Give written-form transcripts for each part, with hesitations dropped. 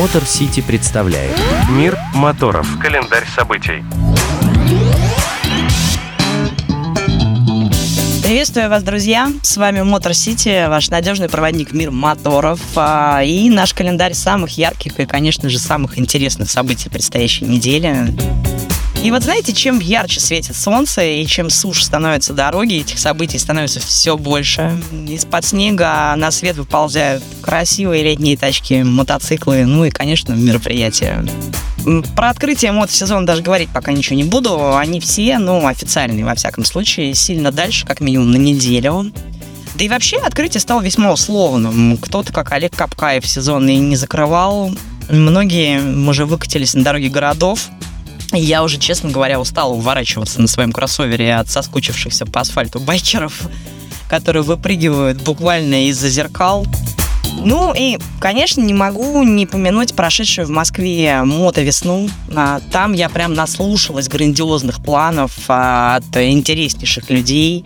Motor City представляет «Мир моторов. Календарь событий». Приветствую вас, друзья! С вами Motor City, ваш надежный проводник в мир моторов и наш календарь самых ярких и, конечно же, самых интересных событий предстоящей недели. И вот знаете, чем ярче светит солнце и чем суше становятся дороги, этих событий становится все больше. Из-под снега на свет выползают красивые летние тачки, мотоциклы, ну и, конечно, мероприятия. Про открытие мотосезона даже говорить пока ничего не буду. Они все, официальные, во всяком случае, сильно дальше, как минимум на неделю. Да и вообще открытие стало весьма условным. Кто-то, как Олег Капкаев, сезон и не закрывал. Многие уже выкатились на дороги городов. Я уже, честно говоря, устала уворачиваться на своем кроссовере от соскучившихся по асфальту байкеров, которые выпрыгивают буквально из-за зеркал. Ну и, конечно, не могу не помянуть прошедшую в Москве мотовесну. Там я прям наслушалась грандиозных планов от интереснейших людей.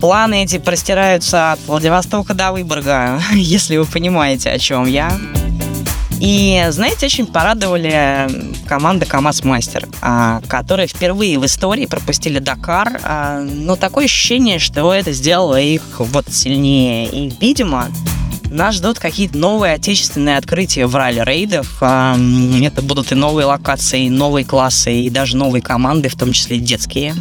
Планы эти простираются от Владивостока до Выборга, если вы понимаете, о чем я. И, знаете, очень порадовали команда «КАМАЗ-Мастер», которые впервые в истории пропустили Дакар. Но такое ощущение, что это сделало их сильнее. И, видимо, нас ждут какие-то новые отечественные открытия в ралли-рейдах. Это будут и новые локации, и новые классы, и даже новые команды, в том числе и детские.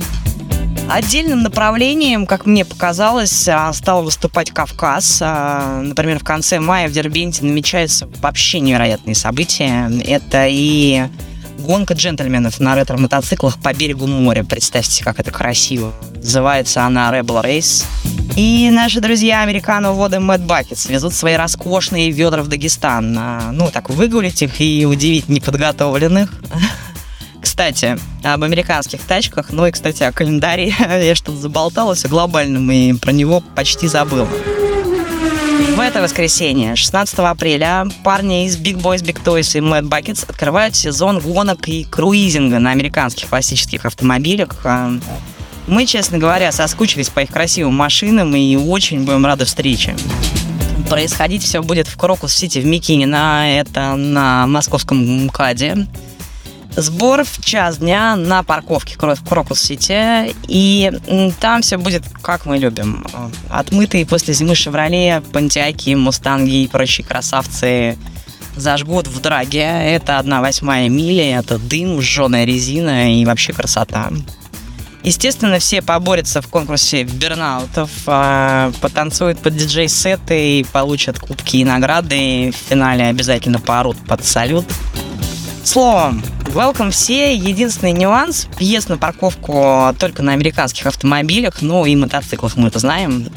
Отдельным направлением, как мне показалось, стал выступать Кавказ. Например, в конце мая в Дербенте намечаются вообще невероятные события. Это и гонка джентльменов на ретро-мотоциклах по берегу моря. Представьте, как это красиво. Называется она Rebel Race. И наши друзья американо-воды Mad Buckets везут свои роскошные ведра в Дагестан. Так выгулить их и удивить неподготовленных. Кстати, об американских тачках, и, кстати, о календаре. Я что-то заболталась о глобальном и про него почти забыла. В это воскресенье, 16 апреля, парни из Big Boys, Big Toys и Mad Buckets открывают сезон гонок и круизинга на американских классических автомобилях. Мы, честно говоря, соскучились по их красивым машинам и очень будем рады встрече. Происходить все будет в Крокус-Сити в Микино, это на московском МКАДе. Сбор в час дня на парковке в Крокус-Сити, и там все будет, как мы любим. Отмытые после зимы «Шевроле», «Понтиаки», «Мустанги» и прочие красавцы зажгут в драге. Это 1/8 мили, это дым, жженая резина и вообще красота. Естественно, все поборются в конкурсе бернаутов, потанцуют под диджей-сеты и получат кубки и награды. В финале обязательно поорут под салют. Словом, welcome все. Единственный нюанс – въезд на парковку только на американских автомобилях, и мотоциклах, мы это знаем.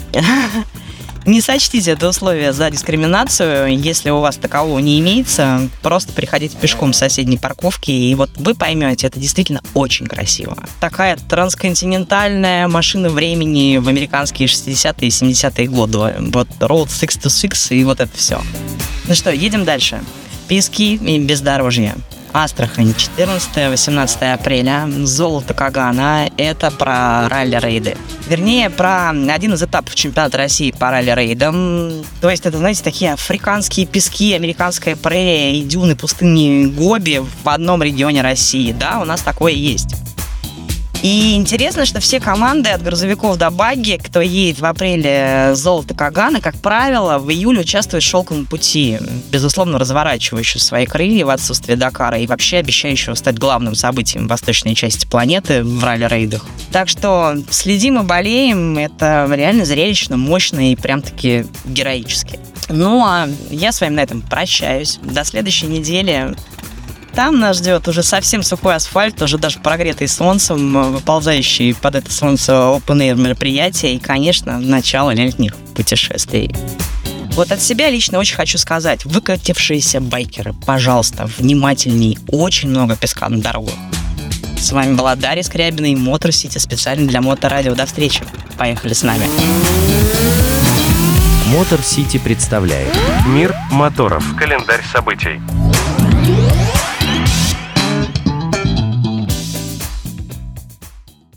Не сочтите это условие за дискриминацию. Если у вас такового не имеется, просто приходите пешком с соседней парковки, и вы поймете, это действительно очень красиво. Такая трансконтинентальная машина времени в американские 60-е и 70-е годы. Road 626 и это все. Ну что, едем дальше. Пески и бездорожье. Астрахань, 14-18 апреля, «Золото Кагана» — это про ралли-рейды. Вернее, про один из этапов чемпионата России по ралли-рейдам. То есть это, знаете, такие африканские пески, американская прерия и дюны пустыни Гоби в одном регионе России. Да, у нас такое есть. И интересно, что все команды от грузовиков до багги, кто едет в апреле «Золото Кагана», как правило, в июле участвует в «Шелковом пути», безусловно, разворачивающего свои крылья в отсутствие Дакара и вообще обещающего стать главным событием восточной части планеты в ралли-рейдах. Так что следим и болеем. Это реально зрелищно, мощно и прям-таки героически. А я с вами на этом прощаюсь. До следующей недели. Там нас ждет уже совсем сухой асфальт, уже даже прогретый солнцем, выползающий под это солнце open-air мероприятия и, конечно, начало летних путешествий. От себя лично очень хочу сказать, выкатившиеся байкеры, пожалуйста, внимательней, очень много песка на дорогу. С вами была Дарья Скрябина и Motor City специально для Моторадио. До встречи, поехали с нами. Motor City представляет «Мир моторов. Календарь событий».